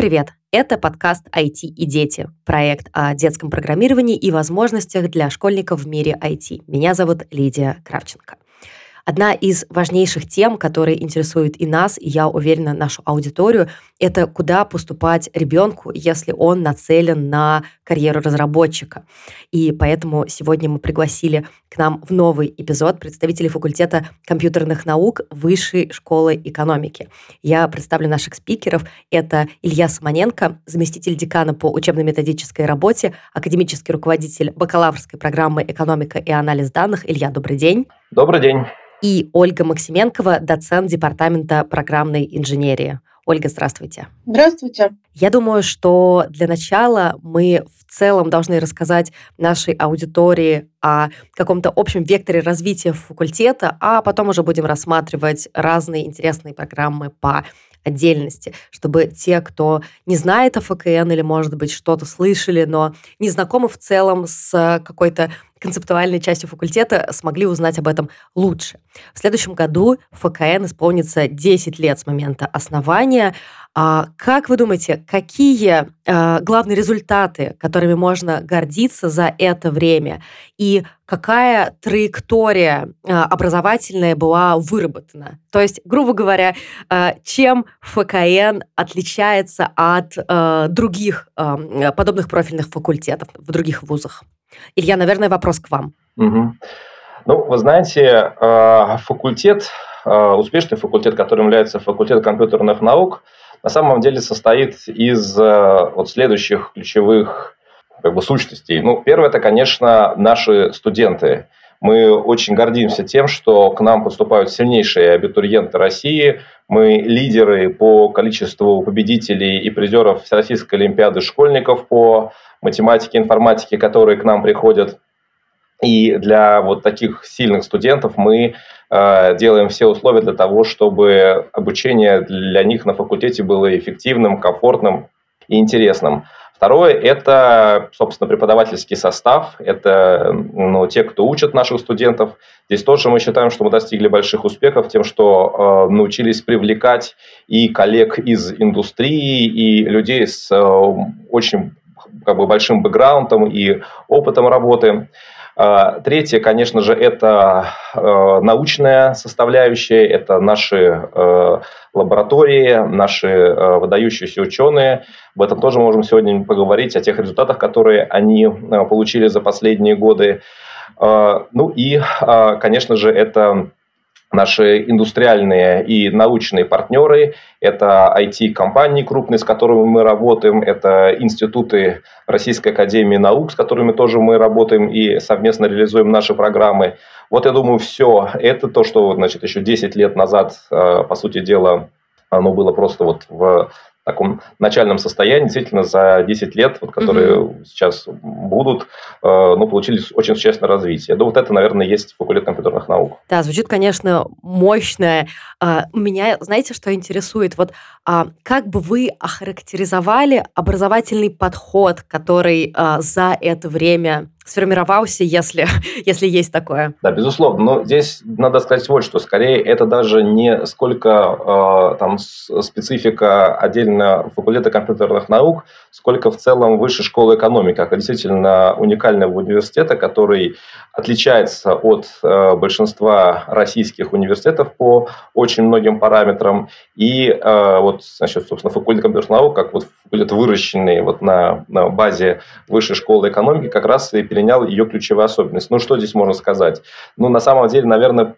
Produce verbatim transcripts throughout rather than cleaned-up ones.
привет! Это подкаст «Айти и дети», проект о детском программировании и возможностях для школьников в мире ай ти. Меня зовут Лидия Кравченко. Одна из важнейших тем, которые интересует и нас, и, я уверена, нашу аудиторию, это куда поступать ребенку, если он нацелен на карьеру разработчика. И поэтому сегодня мы пригласили к нам в новый эпизод представителей факультета компьютерных наук Высшей школы экономики. Я представлю наших спикеров. Это Илья Самоненко, заместитель декана по учебно-методической работе, академический руководитель бакалаврской программы «Экономика и анализ данных». Илья, добрый день. Добрый день. И Ольга Максименкова, доцент департамента программной инженерии. Ольга, здравствуйте. Здравствуйте. Я думаю, что для начала мы в целом должны рассказать нашей аудитории о каком-то общем векторе развития факультета, а потом уже будем рассматривать разные интересные программы по отдельности, чтобы те, кто не знает о эф ка эн или, может быть, что-то слышали, но не знакомы в целом с какой-то концептуальной частью факультета, смогли узнать об этом лучше. В следующем году эф ка эн исполнится десять лет с момента основания. Как вы думаете, какие главные результаты, которыми можно гордиться за это время, и какая траектория образовательная была выработана? То есть, грубо говоря, чем эф ка эн отличается от других подобных профильных факультетов в других вузах? Илья, наверное, вопрос к вам. Угу. Ну, вы знаете, факультет, успешный факультет, которым является факультет компьютерных наук, на самом деле состоит из вот следующих ключевых как бы, сущностей. Ну, первое, это, конечно, наши студенты. Мы очень гордимся тем, что к нам поступают сильнейшие абитуриенты России. Мы лидеры по количеству победителей и призеров Всероссийской олимпиады школьников по математике, информатике, которые к нам приходят. И для вот таких сильных студентов мы э, делаем все условия для того, чтобы обучение для них на факультете было эффективным, комфортным и интересным. Второе – это, собственно, преподавательский состав, это ну, те, кто учат наших студентов. Здесь тоже мы считаем, что мы достигли больших успехов тем, что э, научились привлекать и коллег из индустрии, и людей с э, очень как бы, большим бэкграундом и опытом работы. Третье, конечно же, это научная составляющая, это наши лаборатории, наши выдающиеся ученые. Об этом тоже можем сегодня поговорить, о тех результатах, которые они получили за последние годы. Ну и, конечно же, это наши индустриальные и научные партнеры, это ай ти-компании крупные, с которыми мы работаем, это институты Российской Академии Наук, с которыми тоже мы работаем и совместно реализуем наши программы. Вот, я думаю, все это то, что значит, еще десять лет назад, по сути дела, оно было просто вот в таком начальном состоянии, действительно, за десять лет, вот, которые mm-hmm. сейчас будут, э, ну, получились очень существенное развитие. Я думаю, вот это, наверное, есть факультет компьютерных наук. Да, звучит, конечно, мощное. А, меня, знаете, что интересует? Вот а, как бы вы охарактеризовали образовательный подход, который а, за это время сформировался, если, если есть такое? Да, безусловно. Но здесь надо сказать вот что. Скорее, это даже не сколько э, там, специфика отдельно факультета компьютерных наук, сколько в целом Высшей школы экономики. Это действительно уникального университета, который отличается от э, большинства российских университетов по очень многим параметрам. И э, вот, значит, собственно, факультет компьютерных наук, как вот факультет, выращенный вот на, на базе Высшей школы экономики, как раз и перенял ее ключевые особенности. Ну, что здесь можно сказать? Ну, на самом деле, наверное,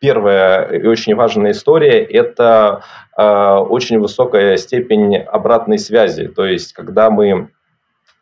первая и очень важная история – это э, очень высокая степень обратной связи. То есть, когда мы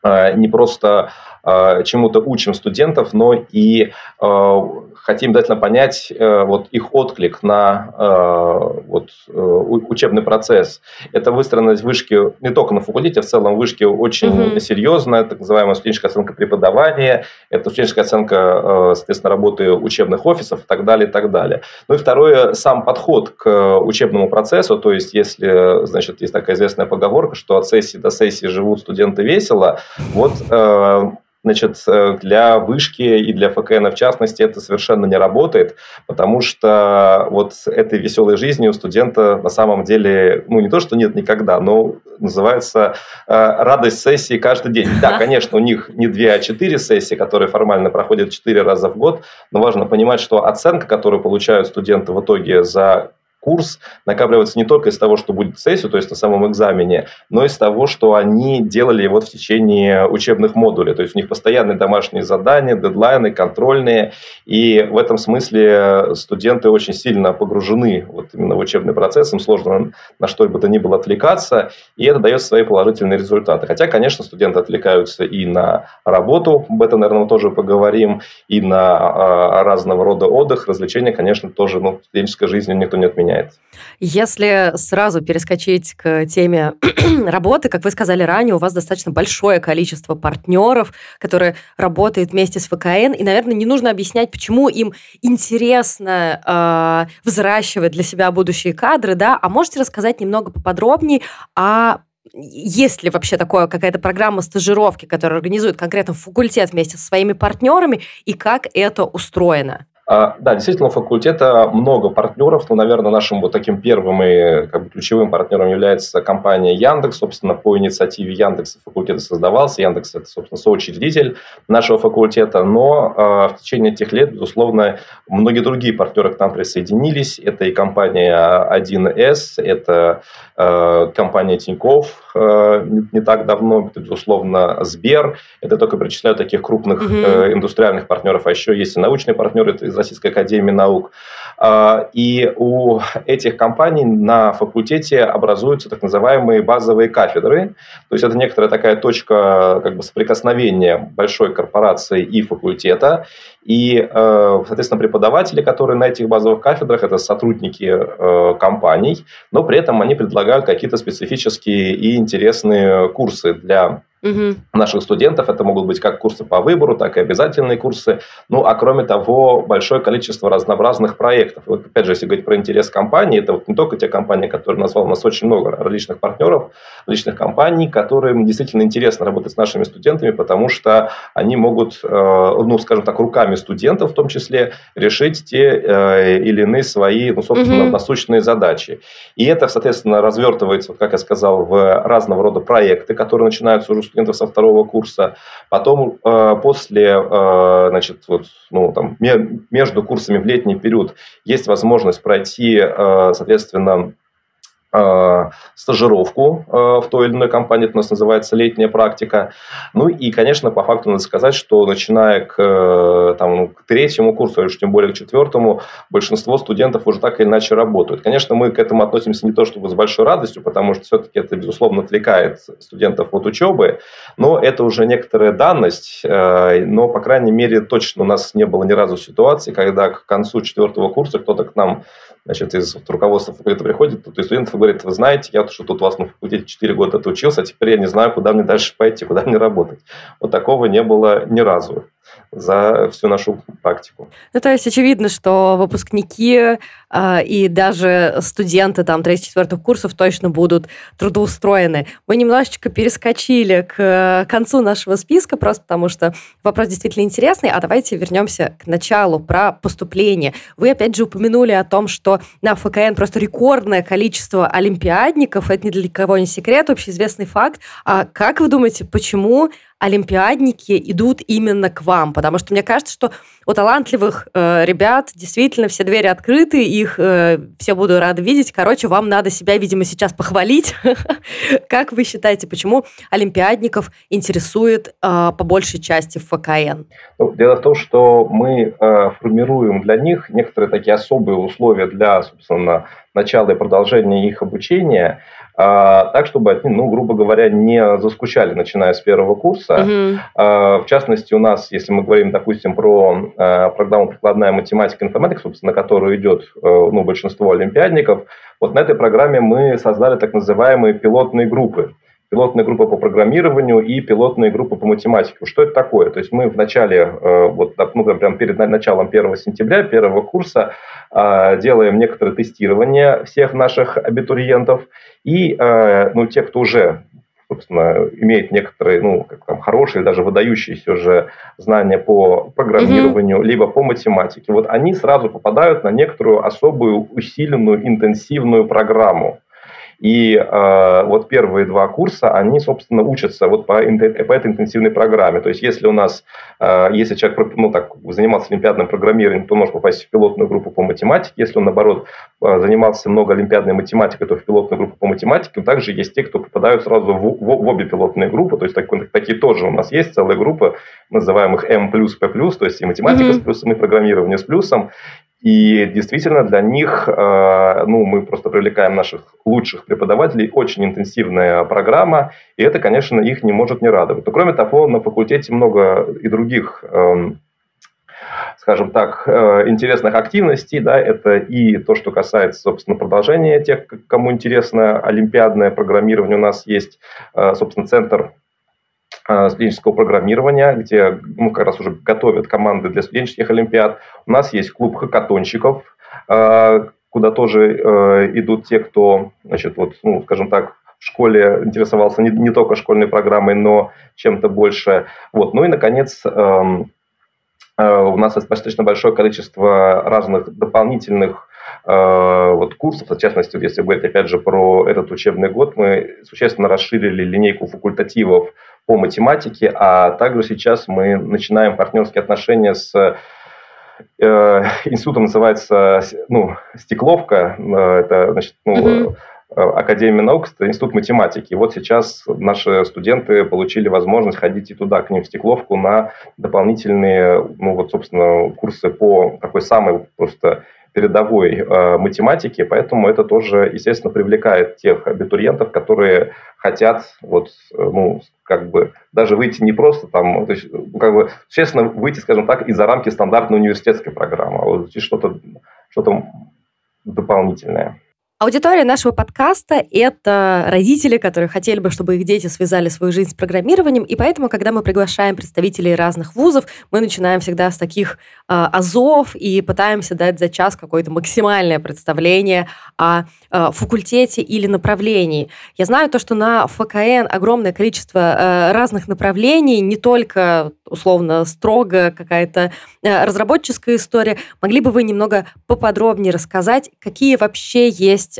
э, не просто э, чему-то учим студентов, но и э, хотим дать понять э, вот, их отклик на э, вот, э, учебный процесс. Это выстроено в вышке, не только на факультете, а в целом в вышке очень mm-hmm. серьезно, так называемая студенческая оценка преподавания, это студенческая оценка, э, соответственно, работы учебных офисов и так далее, и так далее. Ну и второе, сам подход к учебному процессу, то есть если, значит, есть такая известная поговорка, что от сессии до сессии живут студенты весело, вот... Э, Значит, для вышки и для эф ка эн в частности это совершенно не работает, потому что вот этой веселой жизни у студента на самом деле, ну, не то, что нет никогда, но называется радость сессии каждый день. Да, конечно, у них не две, а четыре сессии, которые формально проходят четыре раза в год, но важно понимать, что оценка, которую получают студенты в итоге за курс, накапливается не только из того, что будет сессию, то есть на самом экзамене, но и из того, что они делали вот в течение учебных модулей. То есть у них постоянные домашние задания, дедлайны, контрольные. И в этом смысле студенты очень сильно погружены вот именно в учебный процесс. Им сложно на что бы то ни было отвлекаться. И это дает свои положительные результаты. Хотя, конечно, студенты отвлекаются и на работу. Об этом, наверное, мы тоже поговорим. И на э, разного рода отдых, развлечения, конечно, тоже. Ну, в студенческой жизни никто не отменяет. Если сразу перескочить к теме работы, как вы сказали ранее, у вас достаточно большое количество партнеров, которые работают вместе с эф ка эн, и, наверное, не нужно объяснять, почему им интересно э, взращивать для себя будущие кадры, да? А можете рассказать немного поподробнее о... Есть ли вообще такое, какая-то программа стажировки, которую организует конкретно факультет вместе со своими партнерами, и как это устроено? Да, действительно, у факультета много партнеров, но, наверное, нашим вот таким первым и как бы ключевым партнером является компания Яндекс. Собственно, по инициативе Яндекса факультет создавался. Яндекс – это, собственно, соучредитель нашего факультета. Но э, в течение этих лет, безусловно, многие другие партнеры к нам присоединились. Это и компания один эс, это э, компания Тинькофф э, не, не так давно, это, безусловно, Сбер. Это только перечисляю таких крупных э, индустриальных партнеров, а еще есть и научные партнеры из Российской Академии Наук. И у этих компаний на факультете образуются так называемые базовые кафедры. То есть это некоторая такая точка как бы соприкосновения большой корпорации и факультета. И, соответственно, преподаватели, которые на этих базовых кафедрах, это сотрудники компаний, но при этом они предлагают какие-то специфические и интересные курсы для Угу. наших студентов. Это могут быть как курсы по выбору, так и обязательные курсы. Ну, а кроме того, большое количество разнообразных проектов. Вот, опять же, если говорить про интерес компании, это вот не только те компании, которые назвал, у нас очень много различных партнеров, различных компаний, которым действительно интересно работать с нашими студентами, потому что они могут, ну, скажем так, руками студентов в том числе решить те или иные свои, ну, собственно, угу. насущные задачи. И это, соответственно, развертывается, как я сказал, в разного рода проекты, которые начинаются уже студентов со второго курса, потом э, после, э, значит, вот, ну, там, между курсами в летний период есть возможность пройти, э, соответственно, стажировку в той или иной компании, это у нас называется летняя практика. Ну и, конечно, по факту надо сказать, что начиная к, там, к третьему курсу, или уж тем более к четвертому, большинство студентов уже так или иначе работают. Конечно, мы к этому относимся не то чтобы с большой радостью, потому что все-таки это, безусловно, отвлекает студентов от учебы, но это уже некоторая данность, но, по крайней мере, точно у нас не было ни разу ситуации, когда к концу четвертого курса кто-то к нам, значит, из руководства факультета приходит, то есть студентов говорит: вы знаете, я что тут у вас на факультете четыре года отучился, а теперь я не знаю, куда мне дальше пойти, куда мне работать. Вот такого не было ни разу за всю нашу практику. Ну, то есть очевидно, что выпускники э, и даже студенты там третьего-четвертого курсов точно будут трудоустроены. Мы немножечко перескочили к концу нашего списка, просто потому что вопрос действительно интересный, а давайте вернемся к началу, про поступление. Вы опять же упомянули о том, что на эф ка эн просто рекордное количество олимпиадников, это ни для кого не секрет, общеизвестный факт. А как вы думаете, почему олимпиадники идут именно к вам? Потому что мне кажется, что у талантливых э, ребят действительно все двери открыты, их э, все буду рады видеть. Короче, вам надо себя, видимо, сейчас похвалить. Как вы считаете, почему олимпиадников интересует э, по большей части эф ка эн? Дело в том, что мы э, формируем для них некоторые такие особые условия для, собственно, начала и продолжения их обучения, а, так, чтобы они, ну, грубо говоря, не заскучали, начиная с первого курса. Mm-hmm. А, в частности, у нас, если мы говорим, допустим, про а, программу «Прикладная математика и информатика», собственно, на которую идет а, ну, большинство олимпиадников, вот на этой программе мы создали так называемые пилотные группы. Пилотная группа по программированию и пилотная группа по математике. Что это такое? То есть мы в начале, вот, ну, прям перед началом первого сентября, первого курса, делаем некоторое тестирование всех наших абитуриентов. И, ну, те, кто уже собственно, имеет некоторые, ну, как там, хорошие, даже выдающиеся уже знания по программированию, mm-hmm. либо по математике, вот они сразу попадают на некоторую особую усиленную интенсивную программу. И э, вот первые два курса, они, собственно, учатся вот по, по этой интенсивной программе. То есть, если у нас, э, если человек ну, так, занимался олимпиадным программированием, то может попасть в пилотную группу по математике. Если он, наоборот, занимался много олимпиадной математикой, то в пилотную группу по математике. Также есть те, кто попадают сразу в, в, в обе пилотные группы. То есть, так, такие тоже у нас есть, целая группа, называемых М плюс, П плюс, то есть и математика mm-hmm. с плюсом, и программирование с плюсом. И действительно для них, ну, мы просто привлекаем наших лучших преподавателей, очень интенсивная программа, и это, конечно, их не может не радовать. Но, кроме того, на факультете много и других, скажем так, интересных активностей, да, это и то, что касается, собственно, продолжения тех, кому интересно олимпиадное программирование, у нас есть, собственно, центр студенческого программирования, где ну, как раз уже готовят команды для студенческих олимпиад. У нас есть клуб хакатонщиков, куда тоже идут те, кто, значит, вот, ну, скажем так, в школе интересовался не, не только школьной программой, но чем-то больше. Вот. Ну и, наконец, у нас достаточно большое количество разных дополнительных вот, курсов. В частности, если говорить опять же про этот учебный год, мы существенно расширили линейку факультативов по математике, а также сейчас мы начинаем партнерские отношения с э, институтом, называется ну, Стекловка, это значит, ну, mm-hmm. Академия наук, институт математики. Вот сейчас наши студенты получили возможность ходить и туда, к ним в Стекловку, на дополнительные, ну вот, собственно, курсы по такой самой просто передовой э, математике, поэтому это тоже, естественно, привлекает тех абитуриентов, которые хотят вот, ну, как бы даже выйти не просто там, то есть, как бы, честно, выйти, скажем так, из-за рамки стандартной университетской программы, а вот что-то, что-то дополнительное. Аудитория нашего подкаста – это родители, которые хотели бы, чтобы их дети связали свою жизнь с программированием, и поэтому, когда мы приглашаем представителей разных вузов, мы начинаем всегда с таких э, азов и пытаемся дать за час какое-то максимальное представление о э, факультете или направлении. Я знаю то, что на ФКН огромное количество э, разных направлений, не только, условно, строго какая-то э, разработческая история. Могли бы вы немного поподробнее рассказать, какие вообще есть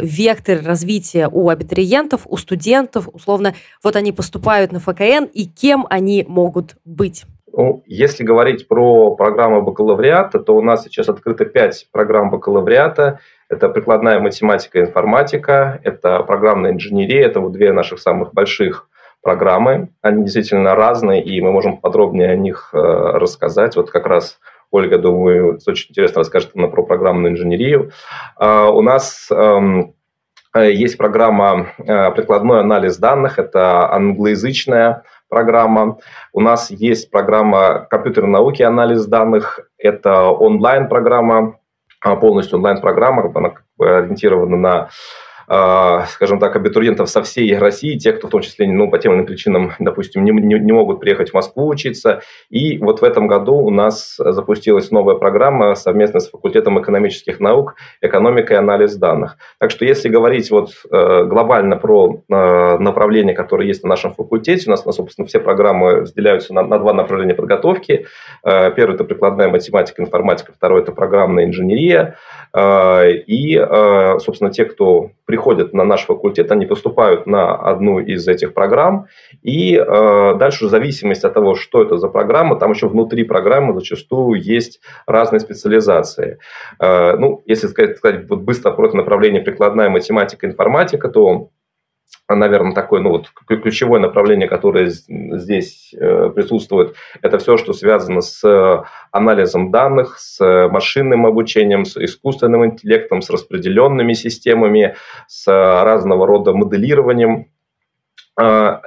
вектор развития у абитуриентов, у студентов, условно, вот они поступают на ФКН, и кем они могут быть? Ну, если говорить про программы бакалавриата, то у нас сейчас открыто пять программ бакалавриата. Это прикладная математика и информатика, это программная инженерия, это вот две наших самых больших программы. Они действительно разные, и мы можем подробнее о них э, рассказать. Вот как раз Ольга, думаю, очень интересно расскажет она про программную инженерию. У нас есть программа «Прикладной анализ данных», это англоязычная программа. У нас есть программа «Компьютерные науки и анализ данных», это онлайн-программа, полностью онлайн-программа, она как бы ориентирована на, скажем так, абитуриентов со всей России, те, кто в том числе ну, по тем или иным причинам, допустим, не, не, не могут приехать в Москву учиться. И вот в этом году у нас запустилась новая программа совместно с факультетом экономических наук «Экономика и анализ данных». Так что если говорить вот, э, глобально про э, направления, которые есть на нашем факультете, у нас, собственно, все программы разделяются на, на два направления подготовки. Э, первое – это прикладная математика, информатика, второе – это программная инженерия. Э, и, э, собственно, те, кто приходит, приходят на наш факультет, они поступают на одну из этих программ, и э, дальше в зависимости от того, что это за программа, там еще внутри программы зачастую есть разные специализации. Э, ну, если сказать, сказать вот быстро про это направление прикладная математика, информатика, то, наверное, такое ну, вот, ключевое направление, которое здесь э, присутствует, это все, что связано с э, анализом данных, с машинным обучением, с искусственным интеллектом, с распределенными системами, с разного рода моделированием.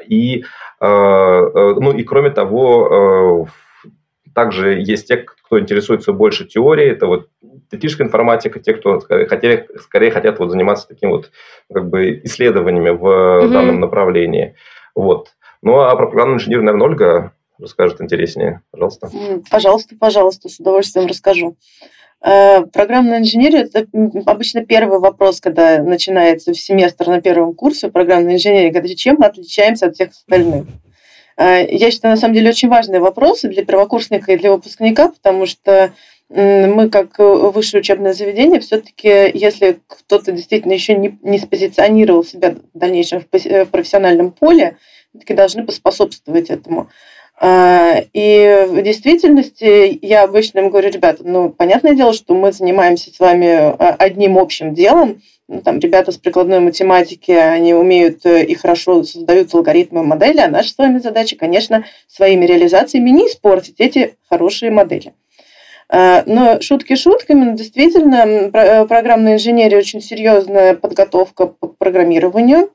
И, ну и кроме того, также есть те, кто интересуется больше теорией, это вот теоретическая информатика, те, кто хотели, скорее хотят вот заниматься таким вот как бы исследованиями в mm-hmm. данном направлении. Вот. Ну а про программную инженерию, наверное, Ольга расскажет интереснее, пожалуйста. Пожалуйста, пожалуйста, с удовольствием расскажу. Программная инженерия – это обычно первый вопрос, когда начинается семестр на первом курсе программной инженерии, когда чем мы отличаемся от всех остальных. Я считаю, на самом деле, очень важные вопросы для первокурсника и для выпускника, потому что мы, как высшее учебное заведение, все-таки, если кто-то действительно еще не, не спозиционировал себя в дальнейшем в профессиональном поле, все-таки должны поспособствовать этому. И в действительности я обычно им говорю: ребята, ну, понятное дело, что мы занимаемся с вами одним общим делом. Ну, там, ребята с прикладной математики, они умеют и хорошо создают алгоритмы, модели, а наша с вами задача, конечно, своими реализациями не испортить эти хорошие модели. Но шутки шутками, но действительно, программная инженерия – очень серьезная подготовка к программированию.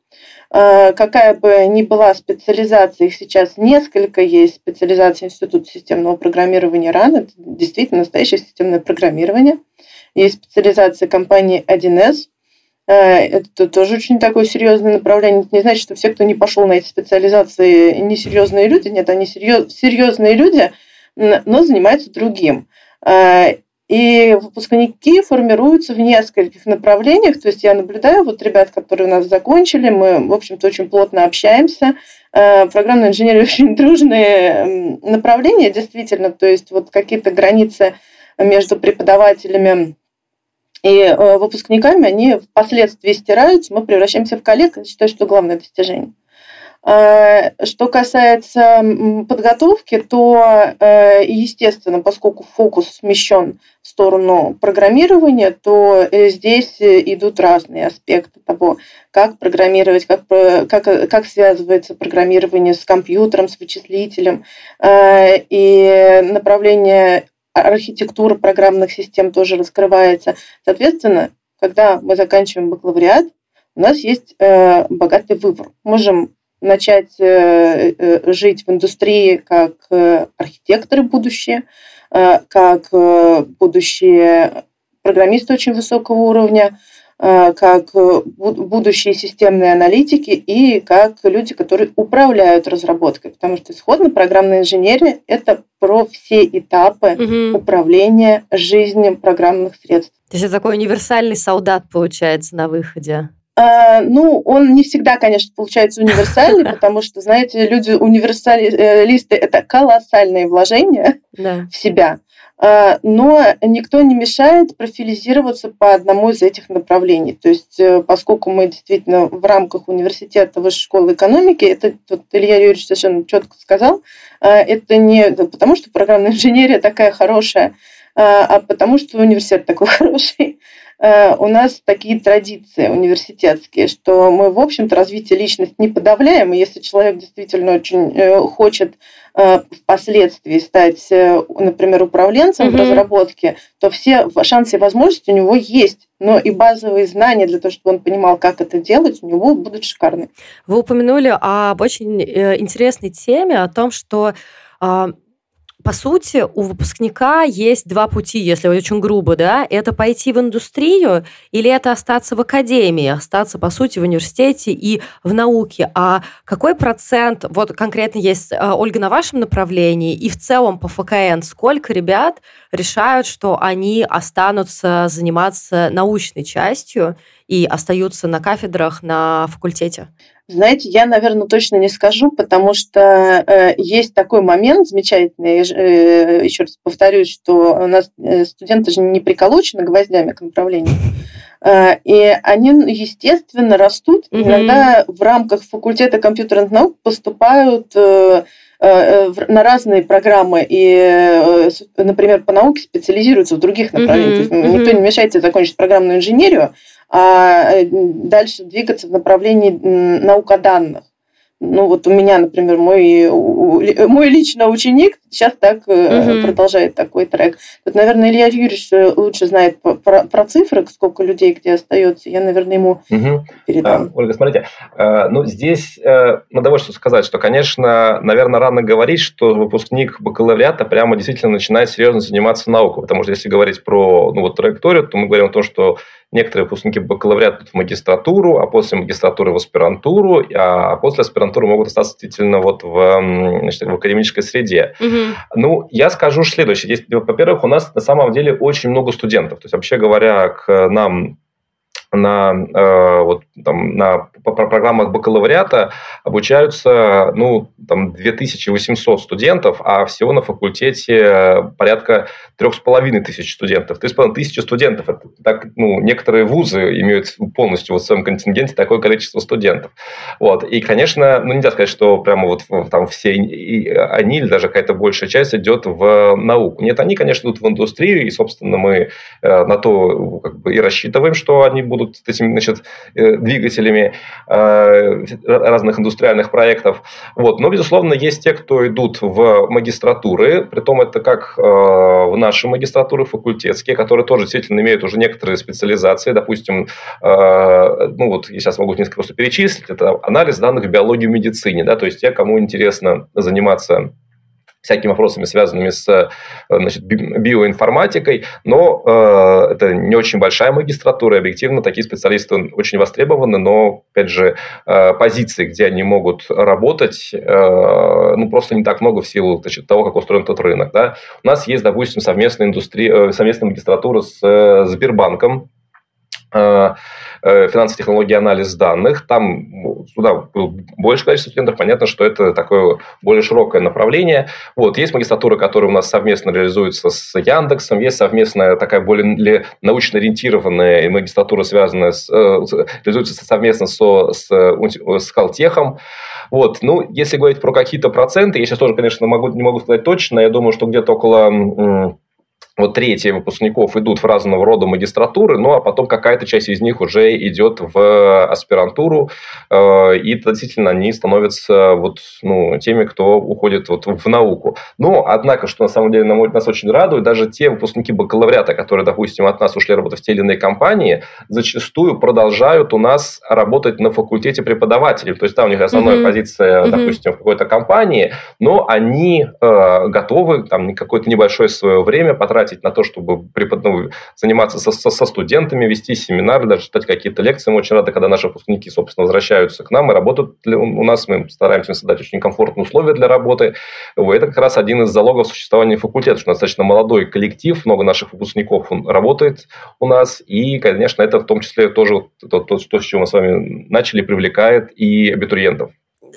Какая бы ни была специализация, их сейчас несколько есть. Специализация Института системного программирования РАН, это действительно настоящее системное программирование. Есть специализация компании один эс. Это тоже очень такое серьезное направление. Это не значит, что все, кто не пошел на эти специализации, несерьезные люди. Нет, они серьезные люди, но занимаются другим. И выпускники формируются в нескольких направлениях. То есть я наблюдаю вот ребят, которые у нас закончили, мы, в общем-то, очень плотно общаемся. Программная инженерия – очень дружные направления, действительно. То есть вот какие-то границы между преподавателями и выпускниками, они впоследствии стираются, мы превращаемся в коллег, я считаю, что главное достижение. Что касается подготовки, то, естественно, поскольку фокус смещен в сторону программирования, то здесь идут разные аспекты того, как программировать, как, как, как связывается программирование с компьютером, с вычислителем, и направление архитектуры программных систем тоже раскрывается. Соответственно, когда мы заканчиваем бакалавриат, у нас есть богатый выбор. Можем начать жить в индустрии как архитекторы будущие, как будущие программисты очень высокого уровня, как будущие системные аналитики и как люди, которые управляют разработкой. Потому что исходно программная инженерия – это про все этапы угу. управления жизнью программных средств. То есть это такой универсальный солдат получается на выходе? Ну, он не всегда, конечно, получается универсальный, потому что, знаете, люди универсалисты – это колоссальные вложения да. в себя, но никто не мешает профилизироваться по одному из этих направлений. То есть, поскольку мы действительно в рамках университета Высшей школы экономики, это вот Илья Юрьевич совершенно четко сказал, это не потому, что программная инженерия такая хорошая, а потому что университет такой хороший. У нас такие традиции университетские, что мы, в общем-то, развитие личности не подавляем, и если человек действительно очень хочет впоследствии стать, например, управленцем mm-hmm. в разработке, то все шансы и возможности у него есть, но и базовые знания для того, чтобы он понимал, как это делать, у него будут шикарны. Вы упомянули об очень интересной теме, о том, что... По сути, у выпускника есть два пути, если очень грубо, да? Это пойти в индустрию или это остаться в академии, остаться, по сути, в университете и в науке. А какой процент, вот конкретно есть, Ольга, на вашем направлении, и в целом по эф ка эн, сколько ребят решают, что они останутся заниматься научной частью и остаются на кафедрах на факультете? Знаете, я, наверное, точно не скажу, потому что э, есть такой момент замечательный, э, еще раз повторюсь, что у нас студенты же не приколочены гвоздями к направлению, э, и они, естественно, растут. Mm-hmm. Иногда в рамках факультета компьютерных наук поступают э, э, на разные программы и, э, например, по науке специализируются в других направлениях. Mm-hmm. То есть никто не мешает тебе закончить программную инженерию, а дальше двигаться в направлении наука данных. Ну вот у меня, например, мой, мой лично ученик сейчас так mm-hmm. продолжает такой трек. Вот, наверное, Илья Юрьевич лучше знает про, про цифры, сколько людей где остается. Я, наверное, ему mm-hmm. передам. А, Ольга, смотрите, ну здесь надо вот что сказать, что, конечно, наверное, рано говорить, что выпускник бакалавриата прямо действительно начинает серьезно заниматься наукой, потому что если говорить про ну, вот, траекторию, то мы говорим о том, что Некоторые выпускники бакалавриата идут в магистратуру, а после магистратуры в аспирантуру, а после аспирантуры могут остаться действительно вот в, значит, в академической среде. Mm-hmm. Ну, я скажу следующее. Здесь, во-первых, у нас на самом деле очень много студентов. То есть, вообще говоря, к нам... На, э, вот, там, на по, по программах бакалавриата обучаются ну, там, две тысячи восемьсот студентов, а всего на факультете порядка три с половиной тысячи студентов. три с половиной тысячи студентов. Это так, ну, некоторые вузы имеют полностью вот в своем контингенте такое количество студентов. Вот. И, конечно, ну, нельзя сказать, что прямо вот там все они, или даже какая-то большая часть идет в науку. Нет, они, конечно, идут в индустрию, и, собственно, мы э, на то как бы и рассчитываем, что они будут будут этими, значит, двигателями разных индустриальных проектов. Вот. Но, безусловно, есть те, кто идут в магистратуры, притом это как в наши магистратуры факультетские, которые тоже действительно имеют уже некоторые специализации. Допустим, ну вот я сейчас могу несколько просто перечислить, это анализ данных в биологии и медицине. Да? То есть те, кому интересно заниматься всякими вопросами, связанными с, значит, биоинформатикой, но э, это не очень большая магистратура, и объективно такие специалисты очень востребованы, но, опять же, э, позиций, где они могут работать, э, ну, просто не так много в силу, значит, того, как устроен тот рынок. Да? У нас есть, допустим, совместная, индустри... совместная магистратура с э, Сбербанком, финансовые технологии, анализ данных. Там сюда было больше количество студентов. Понятно, что это такое более широкое направление. Вот. Есть магистратура, которая у нас совместно реализуется с Яндексом. Есть совместная такая более научно-ориентированная магистратура, связанная с, реализуется совместно со, с, с Калтехом. Вот. Ну, если говорить про какие-то проценты, я сейчас тоже, конечно, могу, не могу сказать точно. Я думаю, что где-то около... Вот третьи выпускников идут в разного рода магистратуры, ну а потом какая-то часть из них уже идет в аспирантуру, э, и действительно они становятся вот, ну, теми, кто уходит вот в науку. Но, однако, что на самом деле нас очень радует, даже те выпускники бакалавриата, которые, допустим, от нас ушли работать в те или иные компании, зачастую продолжают у нас работать на факультете преподавателей. То есть там у них основная mm-hmm. позиция, допустим, mm-hmm. в какой-то компании, но они э, готовы там, какое-то небольшое свое время потратить на то, чтобы препод... ну, заниматься со, со студентами, вести семинары, даже читать какие-то лекции. Мы очень рады, когда наши выпускники, собственно, возвращаются к нам и работают у нас. Мы стараемся создать очень комфортные условия для работы. Это как раз один из залогов существования факультета, что достаточно молодой коллектив, много наших выпускников работает у нас. И, конечно, это в том числе тоже то, то, с чего мы с вами начали, привлекает и абитуриентов.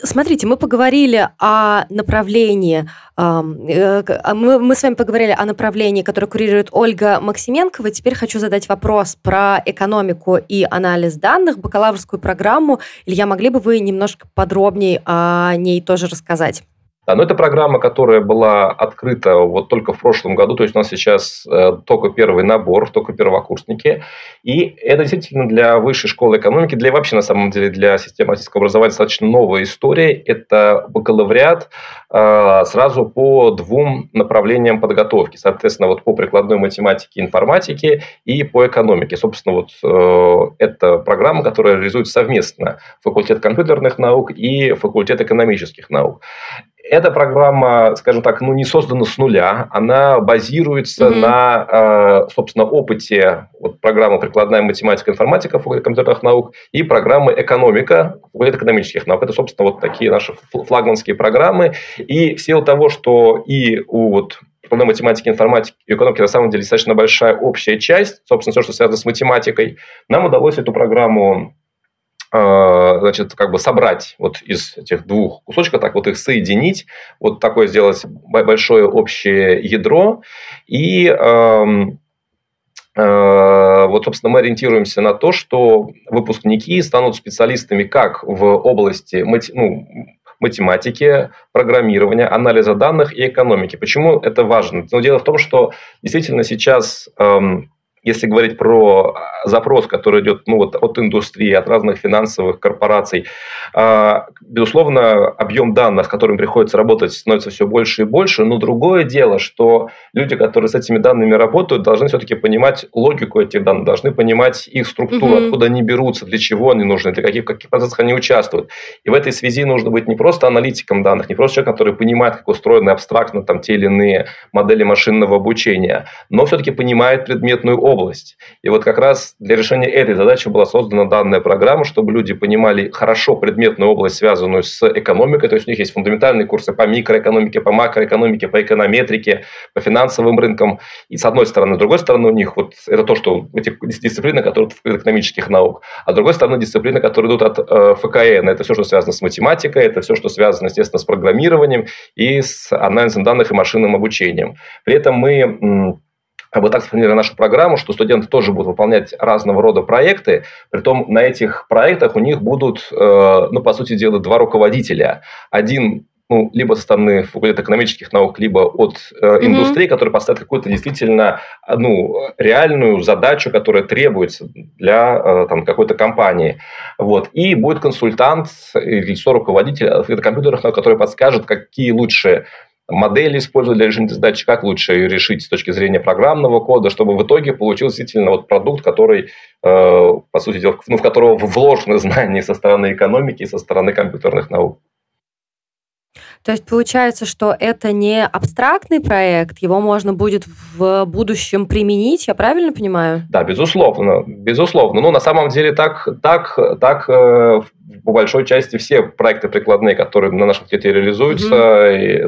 Смотрите, мы поговорили о направлении, мы с вами поговорили о направлении, которое курирует Ольга Максименкова. Теперь хочу задать вопрос про экономику и анализ данных, бакалаврскую программу. Илья, могли бы вы немножко подробнее о ней тоже рассказать? Да, но это программа, которая была открыта вот только в прошлом году, то есть у нас сейчас э, только первый набор, только первокурсники, и это действительно для Высшей школы экономики, для вообще на самом деле для системы российского образования достаточно новая история, это бакалавриат э, сразу по двум направлениям подготовки, соответственно, вот по прикладной математике, информатике и по экономике. Собственно, вот э, это программа, которая реализуется совместно факультет компьютерных наук и факультет экономических наук. Эта программа, скажем так, ну, не создана с нуля, она базируется mm-hmm. на, э, собственно, опыте вот, программы «Прикладная математика и информатика» факультета компьютерных наук и программы «Экономика» факультета экономических наук. Это, собственно, вот такие наши флагманские программы. И в силу того, что и у... Вот, на математике, информатике и экономике на самом деле достаточно большая общая часть, собственно, все, что связано с математикой, нам удалось эту программу... значит, как бы собрать вот из этих двух кусочков, так вот их соединить, вот такое сделать большое общее ядро, и эм, э, вот, собственно, мы ориентируемся на то, что выпускники станут специалистами как в области мати- ну, математики, программирования, анализа данных и экономики. Почему это важно? Ну, дело в том, что действительно сейчас... Эм, Если говорить про запрос, который идет ну, вот, от индустрии, от разных финансовых корпораций, э, безусловно, объем данных, с которым приходится работать, становится все больше и больше. Но другое дело, что люди, которые с этими данными работают, должны все-таки понимать логику этих данных, должны понимать их структуру, mm-hmm. откуда они берутся, для чего они нужны, для каких, каких процессов они участвуют. И в этой связи нужно быть не просто аналитиком данных, не просто человеком, который понимает, как устроены абстрактно там, те или иные модели машинного обучения, но все-таки понимает предметную область, область. И вот как раз для решения этой задачи была создана данная программа, чтобы люди понимали хорошо предметную область, связанную с экономикой. То есть у них есть фундаментальные курсы по микроэкономике, по макроэкономике, по эконометрике, по финансовым рынкам. И с одной стороны, с другой стороны у них вот это то, что эти дисциплины, которые идут от экономических наук, а с другой стороны дисциплины, которые идут от эф ка эн. Это все, что связано с математикой, это все, что связано, естественно, с программированием и с анализом данных и машинным обучением. При этом мы как бы так сформировали нашу программу, что студенты тоже будут выполнять разного рода проекты, притом на этих проектах у них будут, ну, по сути дела, два руководителя. Один ну, либо со стороны факультета экономических наук, либо от э, mm-hmm. индустрии, которая поставит какую-то действительно ну, реальную задачу, которая требуется для э, там, какой-то компании. Вот. И будет консультант или соруководитель факультета компьютерных наук, который подскажет, какие лучшие модели использовать для решения задачи, как лучше решить с точки зрения программного кода, чтобы в итоге получился действительно вот продукт, который, э, по сути дела, ну, в которого вложены знания со стороны экономики и со стороны компьютерных наук. То есть получается, что это не абстрактный проект, его можно будет в будущем применить, я правильно понимаю? Да, безусловно, безусловно. Ну, на самом деле так, так, так э, по большой части все проекты прикладные, которые на нашем факультете реализуются, mm-hmm. и,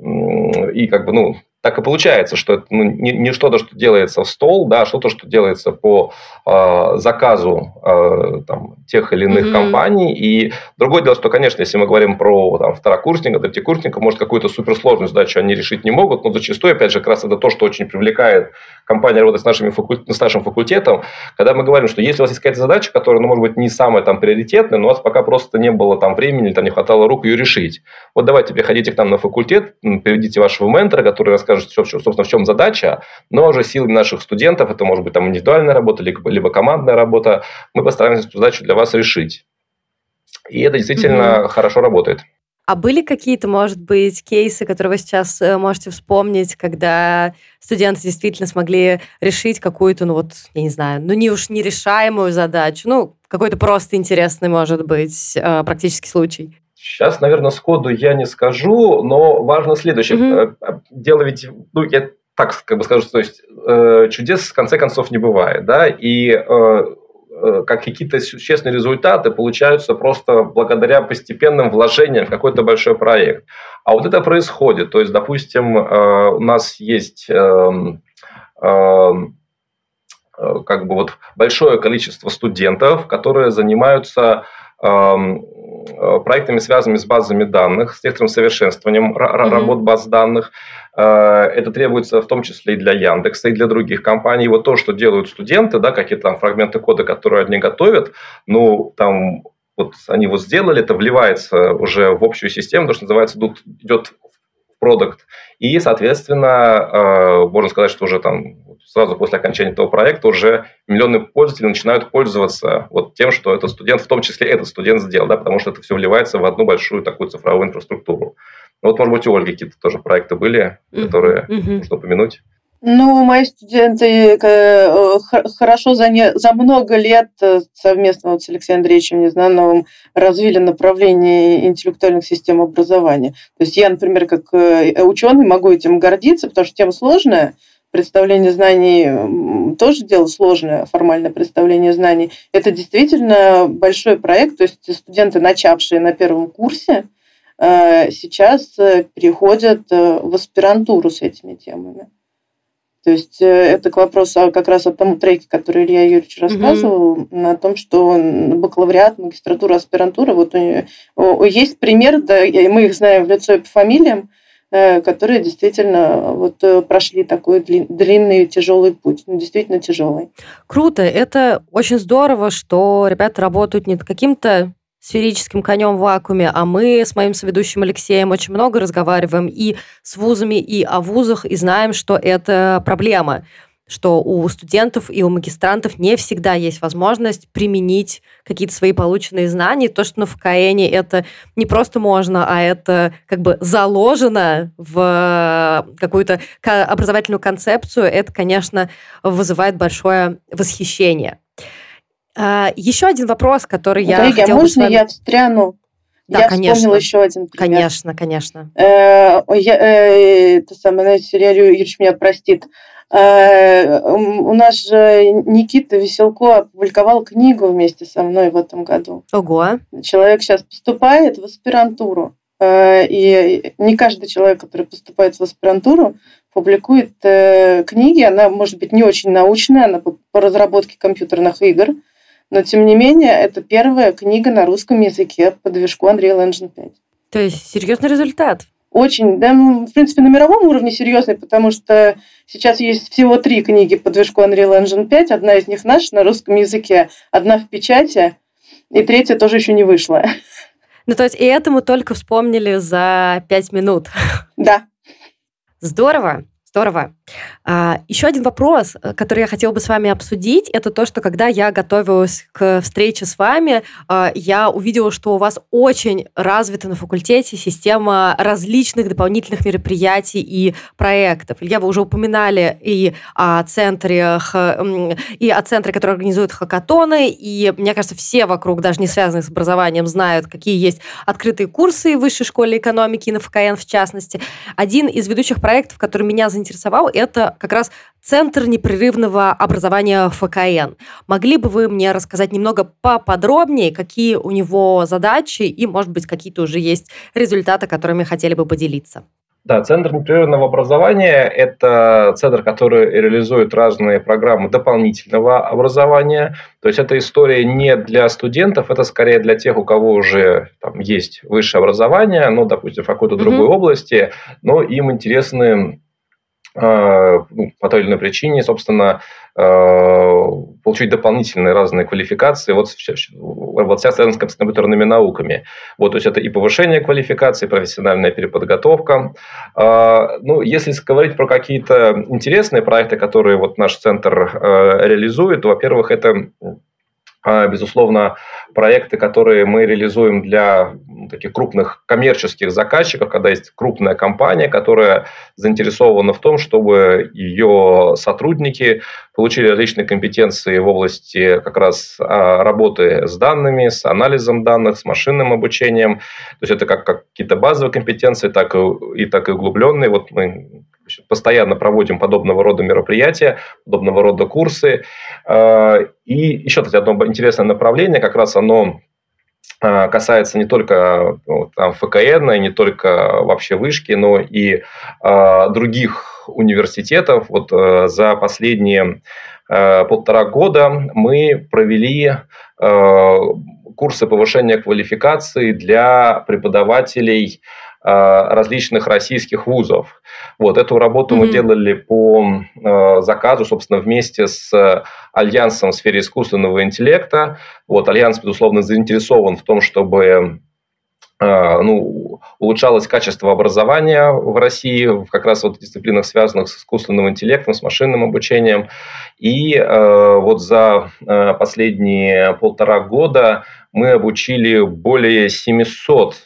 ну, и, и как бы, ну, так и получается, что это ну, не, не что-то, что делается в стол, да, а что-то, что делается по э, заказу э, там, тех или иных mm-hmm. компаний. И другое дело, что, конечно, если мы говорим про там, второкурсника, третьекурсника, может, какую-то суперсложную задачу они решить не могут, но зачастую, опять же, как раз это то, что очень привлекает компания работать с, нашими факуль... с нашим факультетом, когда мы говорим, что если у вас есть какая-то задача, которая, ну, может быть, не самая там, приоритетная, но у вас пока просто не было там, времени, там, не хватало рук ее решить. Вот давайте приходите к нам на факультет, приведите вашего ментора, который расскажет, собственно, в чем задача, но уже силами наших студентов, это может быть там индивидуальная работа, либо, либо командная работа, мы постараемся эту задачу для вас решить. И это действительно mm-hmm. хорошо работает. А были какие-то, может быть, кейсы, которые вы сейчас можете вспомнить, когда студенты действительно смогли решить какую-то, ну вот, я не знаю, ну не уж нерешаемую задачу, ну какой-то просто интересный, может быть, практический случай? Сейчас, наверное, сходу я не скажу, но важно следующее. Mm-hmm. Дело ведь, ну, я так как бы скажу, то есть э, чудес в конце концов не бывает, да, и э, как какие-то существенные результаты получаются просто благодаря постепенным вложениям в какой-то большой проект. А вот это происходит, то есть, допустим, э, у нас есть... Э, э, как бы вот большое количество студентов, которые занимаются э, проектами, связанными с базами данных, с некоторым совершенствованием mm-hmm. работ баз данных. Э, это требуется в том числе и для Яндекса, и для других компаний. И вот то, что делают студенты, да, какие-то там фрагменты кода, которые они готовят, ну, там, вот они вот сделали, это вливается уже в общую систему, то, что называется, идут, идет продукт. И, соответственно, э, можно сказать, что уже там сразу после окончания этого проекта уже миллионы пользователей начинают пользоваться вот тем, что этот студент, в том числе этот студент сделал, да, потому что это все вливается в одну большую такую цифровую инфраструктуру. Ну, вот, может быть, у Ольги какие-то тоже проекты были, которые mm-hmm. нужно упомянуть. Ну, мои студенты хорошо за, не, за много лет совместно вот с Алексеем Андреевичем Незнановым развили направление интеллектуальных систем образования. То есть я, например, как ученый могу этим гордиться, потому что тема сложная, представление знаний тоже дело сложное, формальное представление знаний. Это действительно большой проект, то есть студенты, начавшие на первом курсе, сейчас переходят в аспирантуру с этими темами. То есть это к вопросу как раз о том треке, который Илья Юрьевич рассказывал, mm-hmm. о том, что бакалавриат, магистратура, аспирантура, вот у него есть пример, да, мы их знаем в лицо и по фамилиям, которые действительно вот прошли такой длинный тяжелый путь, действительно тяжелый. Круто, это очень здорово, что ребята работают не каким-то сферическим конем в вакууме, а мы с моим соведущим Алексеем очень много разговариваем и с вузами, и о вузах, и знаем, что это проблема, что у студентов и у магистрантов не всегда есть возможность применить какие-то свои полученные знания. То, что на эф ка эн это не просто можно, а это как бы заложено в какую-то образовательную концепцию, это, конечно, вызывает большое восхищение. Еще один вопрос, который я Коллеги, хотела а можно бы с вами... я встряну? Да, я конечно. Вспомнила еще один пример. Конечно, конечно. Илья Юрьевич меня простит. У нас же Никита Веселко опубликовал книгу вместе со мной в этом году. Ого! Человек сейчас поступает в аспирантуру. И не каждый человек, который поступает в аспирантуру, публикует книги. Она, может быть, не очень научная, она по разработке компьютерных игр, но, тем не менее, это первая книга на русском языке по движку Unreal Engine пять. То есть серьезный результат? Очень, да, в принципе, на мировом уровне серьезный, потому что сейчас есть всего три книги по движку Unreal Engine пять. Одна из них наша на русском языке, одна в печати, и третья тоже еще не вышла. Ну, то есть, и это мы только вспомнили за пять минут. Да. Здорово, здорово. Еще один вопрос, который я хотела бы с вами обсудить, это то, что когда я готовилась к встрече с вами, я увидела, что у вас очень развита на факультете система различных дополнительных мероприятий и проектов. Илья, вы уже упоминали и о центре, и о центре, который организует хакатоны, и, мне кажется, все вокруг, даже не связанные с образованием, знают, какие есть открытые курсы в Высшей школе экономики и на эф ка эн в частности. Один из ведущих проектов, который меня заинтересовал, это как раз Центр непрерывного образования эф ка эн. Могли бы вы мне рассказать немного поподробнее, какие у него задачи и, может быть, какие-то уже есть результаты, которыми хотели бы поделиться? Да, Центр непрерывного образования – это центр, который реализует разные программы дополнительного образования. То есть, эта история не для студентов, это скорее для тех, у кого уже там есть высшее образование, ну, допустим, в какой-то mm-hmm. другой области, но им интересны по той или иной причине, собственно, получить дополнительные разные квалификации вот, вот сейчас связано с компьютерными науками. Вот, то есть, это и повышение квалификации, и профессиональная переподготовка. Ну, если говорить про какие-то интересные проекты, которые вот наш центр реализует, то, во-первых, это, безусловно, проекты, которые мы реализуем для таких крупных коммерческих заказчиков, когда есть крупная компания, которая заинтересована в том, чтобы ее сотрудники получили различные компетенции в области как раз работы с данными, с анализом данных, с машинным обучением. То есть это как какие-то базовые компетенции, так и, и так и углубленные. Вот мы постоянно проводим подобного рода мероприятия, подобного рода курсы. И еще, кстати, одно интересное направление, как раз оно касается не только там, эф ка эн, и не только вообще вышки, но и э, других университетов. Вот э, за последние э, полтора года мы провели э, курсы повышения квалификации для преподавателей различных российских вузов. Вот, эту работу mm-hmm. мы делали по э, заказу, собственно, вместе с Альянсом в сфере искусственного интеллекта. Вот, Альянс, безусловно, заинтересован в том, чтобы э, ну, улучшалось качество образования в России, как раз вот в дисциплинах, связанных с искусственным интеллектом, с машинным обучением. И э, вот за э, последние полтора года мы обучили более семисот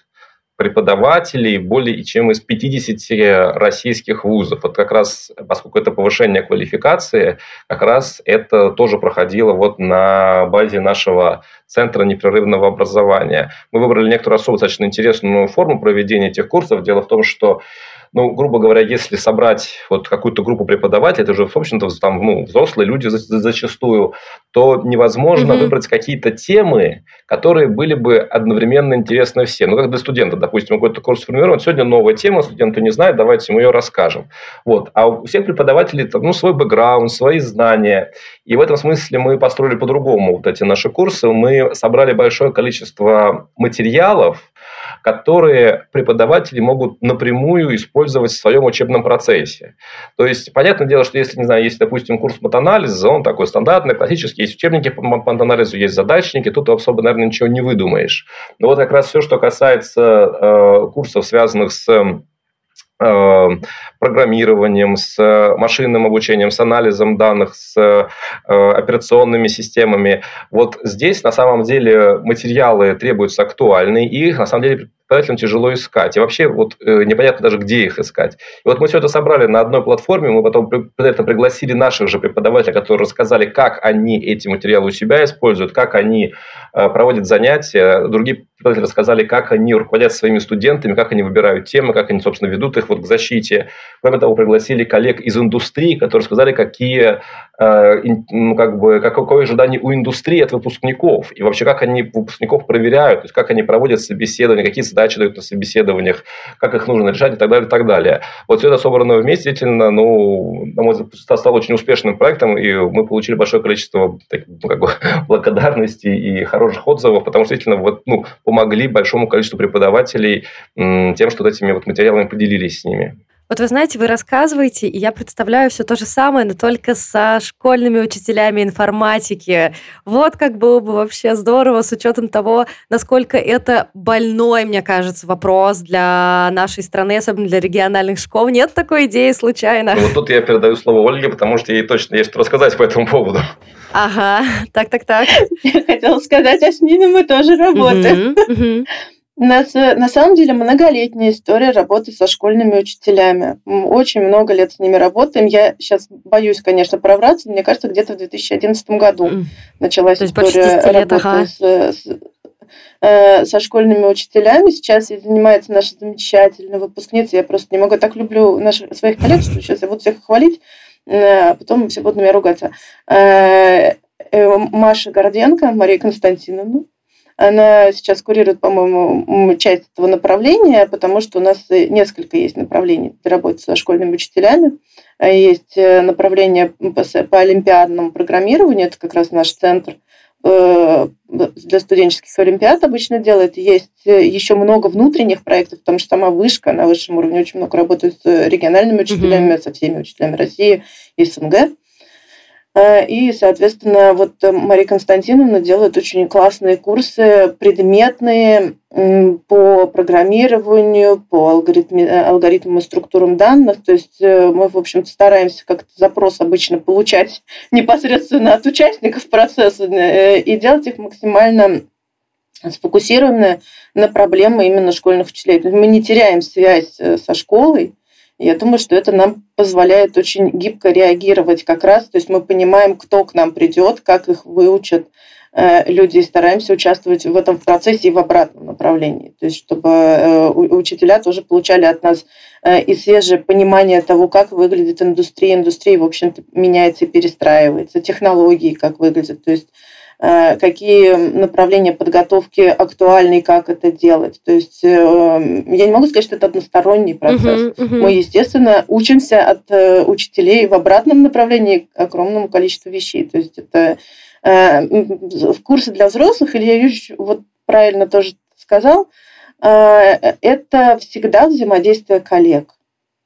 преподавателей более чем из пятидесяти российских вузов. Вот как раз, поскольку это повышение квалификации, как раз это тоже проходило вот на базе нашего Центра непрерывного образования. Мы выбрали некоторую особо достаточно интересную форму проведения этих курсов. Дело в том, что, ну, грубо говоря, если собрать вот какую-то группу преподавателей, это уже, в общем-то, там, ну, взрослые люди зачастую, то невозможно mm-hmm. выбрать какие-то темы, которые были бы одновременно интересны всем. Ну, как для студента, допустим, какой-то курс формируем, сегодня новая тема, студент не знает, давайте ему ее расскажем. Вот. А у всех преподавателей там, ну, свой бэкграунд, свои знания. И в этом смысле мы построили по-другому вот эти наши курсы. Мы собрали большое количество материалов, которые преподаватели могут напрямую использовать в своем учебном процессе. То есть, понятное дело, что если, не знаю, есть, допустим, курс матанализа, он такой стандартный, классический, есть учебники по матанализу, есть задачники, тут особо, наверное, ничего не выдумаешь. Но вот как раз все, что касается э, курсов, связанных с программированием, с машинным обучением, с анализом данных, с операционными системами. Вот здесь, на самом деле, материалы требуются актуальные, и, на самом деле, преподавателям тяжело искать. И вообще вот непонятно даже, где их искать. И вот мы все это собрали на одной платформе, мы потом пригласили наших же преподавателей, которые рассказали, как они эти материалы у себя используют, как они проводят занятия. Другие преподаватели рассказали, как они руководят своими студентами, как они выбирают темы, как они, собственно, ведут их вот к защите. Кроме того, пригласили коллег из индустрии, которые сказали, какие, ну, как бы, какое ожидание у индустрии от выпускников, и вообще, как они выпускников проверяют, то есть, как они проводят собеседования, какие задачи дают на собеседованиях, как их нужно решать и так далее, и так далее. Вот все это собрано вместе, действительно, ну, на мой взгляд, стало очень успешным проектом, и мы получили большое количество так, ну, как бы, благодарности и хороших отзывов, потому что, действительно, вот, ну, помогли большому количеству преподавателей м, тем, что вот этими вот материалами поделились с ними. Вот вы знаете, вы рассказываете, и я представляю все то же самое, но только со школьными учителями информатики. Вот как было бы вообще здорово, с учетом того, насколько это больной, мне кажется, вопрос для нашей страны, особенно для региональных школ. Нет такой идеи случайно. Ну, вот тут я передаю слово Ольге, потому что ей точно есть что рассказать по этому поводу. Ага, так-так-так. Я хотела сказать, а с ними мы тоже работаем. У нас на самом деле многолетняя история работы со школьными учителями. Мы очень много лет с ними работаем. Я сейчас боюсь, конечно, провраться. Мне кажется, где-то в две тысячи одиннадцатом году началась история работы ага. с, с, э, со школьными учителями. Сейчас ей занимается наша замечательная выпускница. Я просто не могу. Я так люблю наших, своих коллег, что сейчас я буду всех хвалить, а потом все будут на меня ругаться. Э, э, Маша Горденко, Мария Константиновна. Она сейчас курирует, по-моему, часть этого направления, потому что у нас несколько есть направлений для работы со школьными учителями. Есть направление по олимпиадному программированию, это как раз наш центр для студенческих олимпиад обычно делает. Есть еще много внутренних проектов, потому что сама вышка на высшем уровне очень много работает с региональными учителями, mm-hmm. со всеми учителями России и СНГ. И, соответственно, вот Мария Константиновна делает очень классные курсы, предметные по программированию, по алгоритмам и структурам данных. То есть мы, в общем-то, стараемся как-то запрос обычно получать непосредственно от участников процесса и делать их максимально сфокусированно на проблемы именно школьных учителей. Мы не теряем связь со школой. Я думаю, что это нам позволяет очень гибко реагировать как раз. То есть мы понимаем, кто к нам придет, как их выучат э, люди, и стараемся участвовать в этом процессе и в обратном направлении. То есть чтобы э, учителя тоже получали от нас э, и свежее понимание того, как выглядит индустрия. Индустрия, в общем-то, меняется и перестраивается. Технологии, как выглядят. То есть э, какие направления подготовки актуальны, как это делать. То есть э, я не могу сказать, что это односторонний процесс. Uh-huh, uh-huh. Мы, естественно, учимся от э, учителей в обратном направлении огромному количеству вещей. То есть это э, курсы для взрослых, Илья Юрьевич вот правильно тоже сказал, э, это всегда взаимодействие коллег.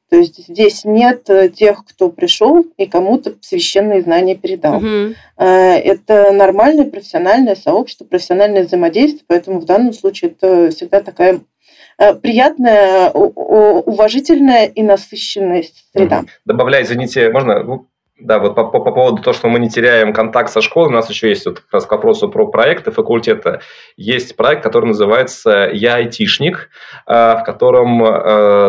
То есть здесь нет тех, кто пришел и кому-то священные знания передал. Uh-huh. Это нормальное профессиональное сообщество, профессиональное взаимодействие, поэтому в данном случае это всегда такая приятная, уважительная и насыщенная среда. Uh-huh. Добавляю, извините, можно... Да, вот по, по, по поводу того, что мы не теряем контакт со школой, у нас еще есть вот как раз к вопросу про проекты факультета. Есть проект, который называется «Я айтишник», в котором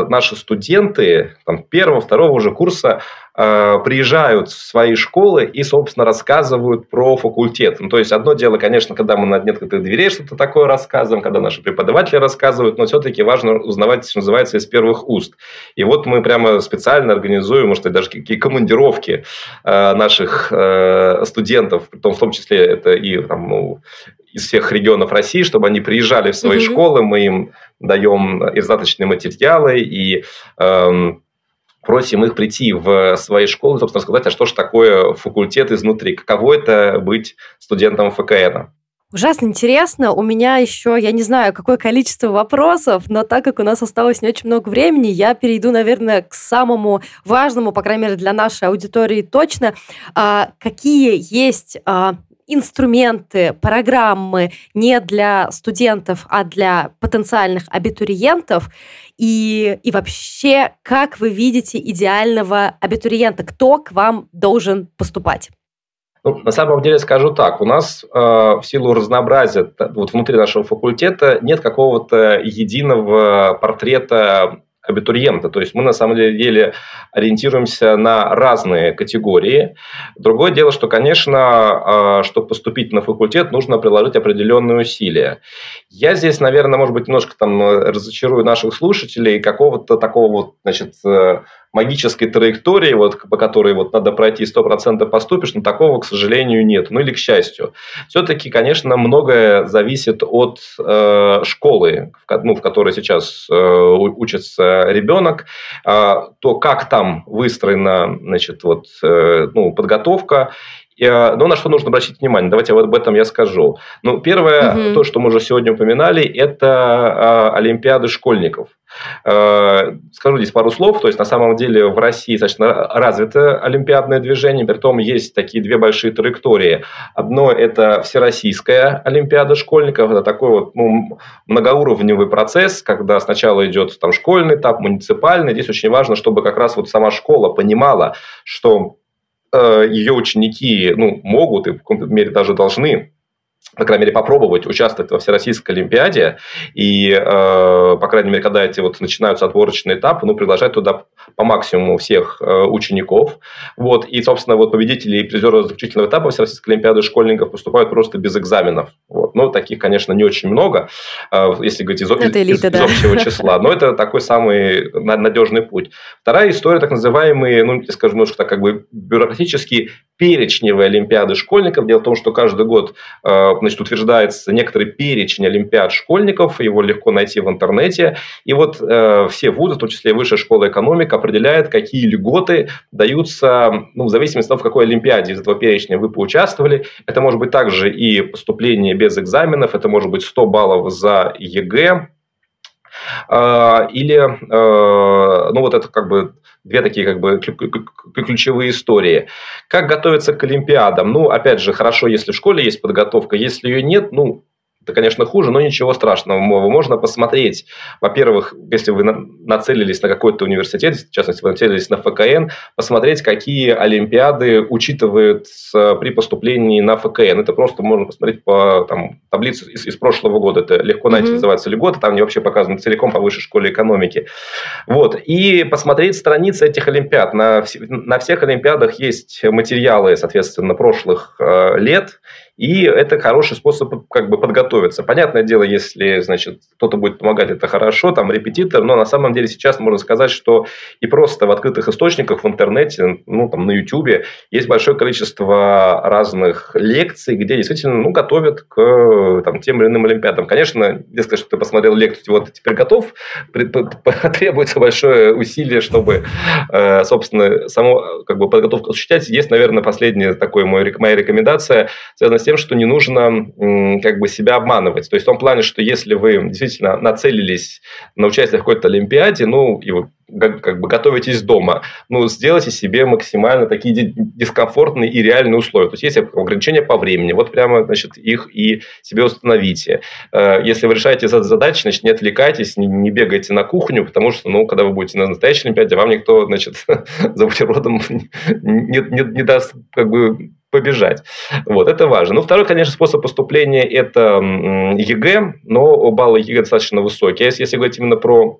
наши студенты там, первого, второго уже курса приезжают в свои школы и, собственно, рассказывают про факультет. Ну, то есть, одно дело, конечно, когда мы на открытых дверей что-то такое рассказываем, когда наши преподаватели рассказывают, но все-таки важно узнавать, что называется, из первых уст. И вот мы прямо специально организуем, может быть, даже какие командировки наших студентов, в том числе это и там, ну, из всех регионов России, чтобы они приезжали в свои mm-hmm. школы, мы им даем и раздаточные материалы, и... Эм, просим их прийти в свои школы, собственно, сказать, а что же такое факультет изнутри, каково это быть студентом эф ка эн. Ужасно интересно. У меня еще, я не знаю, какое количество вопросов, но так как у нас осталось не очень много времени, я перейду, наверное, к самому важному, по крайней мере, для нашей аудитории точно. Какие есть... инструменты, программы не для студентов, а для потенциальных абитуриентов? И, и вообще, как вы видите идеального абитуриента? Кто к вам должен поступать? Ну, на самом деле скажу так, у нас э, в силу разнообразия вот внутри нашего факультета нет какого-то единого портрета абитуриента, то есть мы на самом деле ориентируемся на разные категории. Другое дело, что, конечно, чтобы поступить на факультет, нужно приложить определенные усилия. Я здесь, наверное, может быть, немножко там разочарую наших слушателей, какого-то такого вот, значит, магической траектории, вот, по которой вот надо пройти сто процентов поступишь, но такого, к сожалению, нет, ну или к счастью. Все-таки, конечно, многое зависит от э, школы, в, ну, в которой сейчас э, учится ребенок, э, то, как там выстроена, значит, вот, э, ну, подготовка. Но на что нужно обратить внимание? Давайте об этом я скажу. Ну, первое, mm-hmm. то, что мы уже сегодня упоминали, это э, олимпиады школьников. Э, скажу здесь пару слов. То есть, на самом деле, в России достаточно развито олимпиадное движение. Притом есть такие две большие траектории. Одно – это всероссийская олимпиада школьников. Это такой вот, ну, многоуровневый процесс, когда сначала идет там, школьный этап, муниципальный. Здесь очень важно, чтобы как раз вот сама школа понимала, что ее ученики, ну, могут и в каком-то мере даже должны, по крайней мере, попробовать участвовать во Всероссийской Олимпиаде. И, э, по крайней мере, когда эти вот начинаются отборочные этапы, ну, приглашать туда по максимуму всех э, учеников. Вот. И, собственно, вот победители и призеры заключительного этапа Всероссийской Олимпиады школьников поступают просто без экзаменов. Вот. Но таких, конечно, не очень много, э, если говорить из, из, элита, из, да. из общего числа. Но это такой самый надежный путь. Вторая история, так называемые, ну, я скажу немножко так, как бы бюрократические перечневые олимпиады школьников. Дело в том, что каждый год э, значит, утверждается некоторый перечень олимпиад школьников, его легко найти в интернете. И вот э, все вузы, в том числе и Высшая школа экономики, определяют, какие льготы даются, ну, в зависимости от того, в какой олимпиаде из этого перечня вы поучаствовали. Это может быть также и поступление без экзаменов, это может быть сто баллов за ЕГЭ, э, или, э, ну, вот это как бы... Две такие как бы ключевые истории. Как готовиться к олимпиадам? Ну, опять же, хорошо, если в школе есть подготовка. Если ее нет, ну, это, конечно, хуже, но ничего страшного. Можно посмотреть. Во-первых, если вы нацелились на какой-то университет, в частности, вы нацелились на эф ка эн, посмотреть, какие олимпиады учитывают при поступлении на эф ка эн. Это просто можно посмотреть по там, таблице из, из прошлого года. Это легко найти, mm-hmm. называется льготы. Там они вообще показаны целиком по Высшей школе экономики. Вот. И посмотреть страницы этих олимпиад. На, на всех олимпиадах есть материалы, соответственно, прошлых э, лет. И это хороший способ как бы подготовиться. Понятное дело, если, значит, кто-то будет помогать, это хорошо, там репетитор, но на самом деле сейчас можно сказать, что и просто в открытых источниках, в интернете, ну, там, на Ютубе есть большое количество разных лекций, где действительно, ну, готовят к там, тем или иным олимпиадам. Конечно, если что ты посмотрел лекцию, вот теперь готов, требуется большое усилие, чтобы, собственно, саму как бы, подготовку осуществлять. Есть, наверное, последняя такая моя рекомендация, связанная с тем, что не нужно как бы себя обманывать. То есть в том плане, что если вы действительно нацелились на участие в какой-то олимпиаде, ну, и вы как бы готовитесь дома, ну, сделайте себе максимально такие дискомфортные и реальные условия. То есть есть ограничения по времени, вот прямо, значит, их и себе установите. Если вы решаете задачи, значит, не отвлекайтесь, не бегайте на кухню, потому что, ну, когда вы будете на настоящей олимпиаде, вам никто, значит, за бутербродом не, не, не даст, как бы, побежать. Вот, это важно. Ну, второй, конечно, способ поступления – это ЕГЭ, но баллы ЕГЭ достаточно высокие. Если, если говорить именно про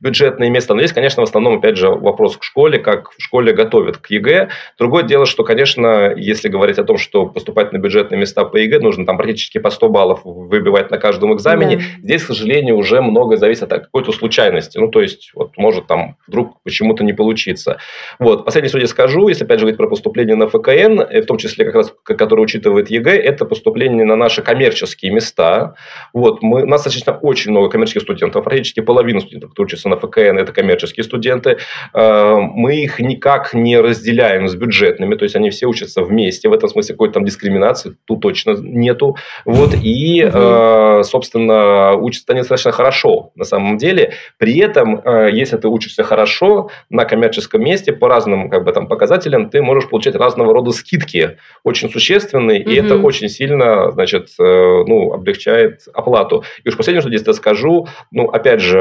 бюджетные места, но здесь, конечно, в основном, опять же, вопрос к школе, как в школе готовят к ЕГЭ. Другое дело, что, конечно, если говорить о том, что поступать на бюджетные места по ЕГЭ, нужно там практически по сто баллов выбивать на каждом экзамене. Да. Здесь, к сожалению, уже многое зависит от какой-то случайности. Ну, то есть, вот, может там вдруг почему-то не получиться. Вот, последнее, что я скажу, если, опять же, говорить про поступление на эф ка эн, в том числе, как раз, которое учитывает ЕГЭ, это поступление на наши коммерческие места. Вот, мы, у нас, достаточно, очень много коммерческих студентов, практически половина студентов, кто учится на эф ка эн, это коммерческие студенты, мы их никак не разделяем с бюджетными, то есть они все учатся вместе, в этом смысле какой-то там дискриминации тут точно нету, вот, и, mm-hmm. собственно, учатся они достаточно хорошо, на самом деле, при этом, если ты учишься хорошо на коммерческом месте, по разным, как бы, там, показателям, ты можешь получать разного рода скидки, очень существенные, mm-hmm. и это очень сильно, значит, ну, облегчает оплату. И уж последнее, что здесь я скажу, ну, опять же,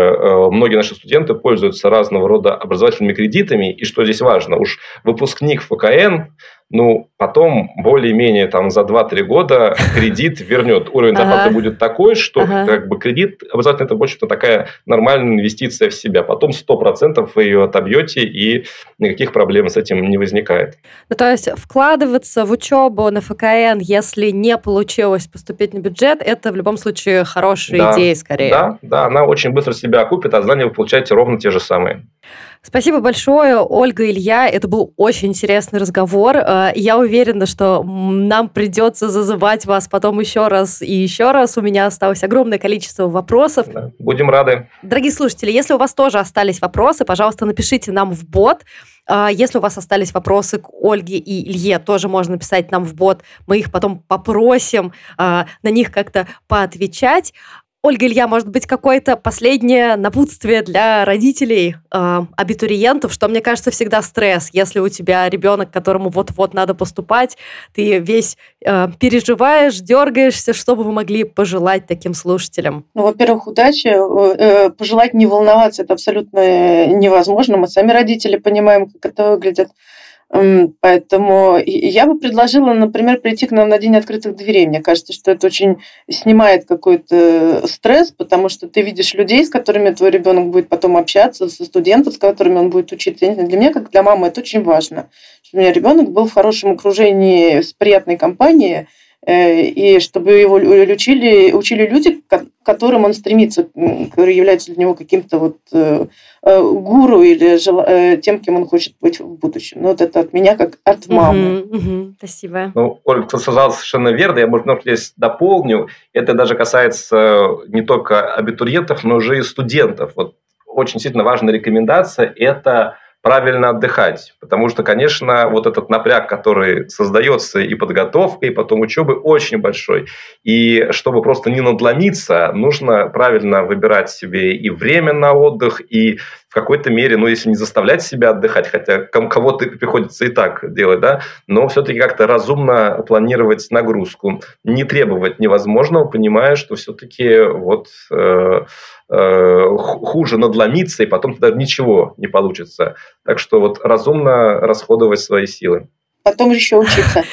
многие наши студенты пользуются разного рода образовательными кредитами, и что здесь важно, уж выпускник эф ка эн ну, потом более-менее там за два-три года кредит вернет. Уровень зарплаты будет такой, что как бы кредит, обязательно это, в общем-то, такая нормальная инвестиция в себя. Потом сто процентов вы ее отобьете, и никаких проблем с этим не возникает. Ну, то есть вкладываться в учебу на ФКН, если не получилось поступить на бюджет, это в любом случае хорошая да, идея скорее. Да, да, она очень быстро себя окупит, а знания вы получаете ровно те же самые. Спасибо большое, Ольга и Илья. Это был очень интересный разговор. Я уверена, что нам придется зазывать вас потом еще раз и еще раз. У меня осталось огромное количество вопросов. Да, будем рады. Дорогие слушатели, если у вас тоже остались вопросы, пожалуйста, напишите нам в бот. Если у вас остались вопросы к Ольге и Илье, тоже можно написать нам в бот. Мы их потом попросим на них как-то поотвечать. Ольга, Илья, может быть, какое-то последнее напутствие для родителей, э, абитуриентов, что, мне кажется, всегда стресс. Если у тебя ребенок, которому вот-вот надо поступать, ты весь э, переживаешь, дергаешься, что бы вы могли пожелать таким слушателям? Ну, во-первых, удачи. Пожелать не волноваться, это абсолютно невозможно. Мы сами родители понимаем, как это выглядит. Поэтому я бы предложила, например, прийти к нам на День открытых дверей. Мне кажется, что это очень снимает какой-то стресс, потому что ты видишь людей, с которыми твой ребенок будет потом общаться, со студентов, с которыми он будет учиться. Я не знаю, для меня, как для мамы, это очень важно, чтобы у меня ребенок был в хорошем окружении, с приятной компанией, и чтобы его учили, учили люди, к которым он стремится, которые являются для него каким-то вот гуру или тем, кем он хочет быть в будущем. Ну, вот это от меня, как от мамы. Угу, угу, спасибо. Ну, Ольга, ты сказала совершенно верно. Я, может, здесь дополню. Это даже касается не только абитуриентов, но уже и студентов. Вот очень сильно важная рекомендация – это правильно отдыхать, потому что, конечно, вот этот напряг, который создается и подготовкой, и потом учебы, очень большой. И чтобы просто не надломиться, нужно правильно выбирать себе и время на отдых, и в какой-то мере, ну, если не заставлять себя отдыхать, хотя кого-то приходится и так делать, да, но все-таки как-то разумно планировать нагрузку, не требовать невозможного, понимая, что все-таки вот э, э, хуже надломиться, и потом даже ничего не получится. Так что вот разумно расходовать свои силы. Потом еще учиться.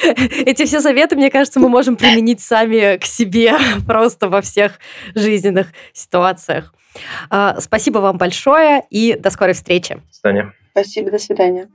Эти все советы, мне кажется, мы можем применить сами к себе просто во всех жизненных ситуациях. Спасибо вам большое и до скорой встречи. До свидания. Спасибо, до свидания.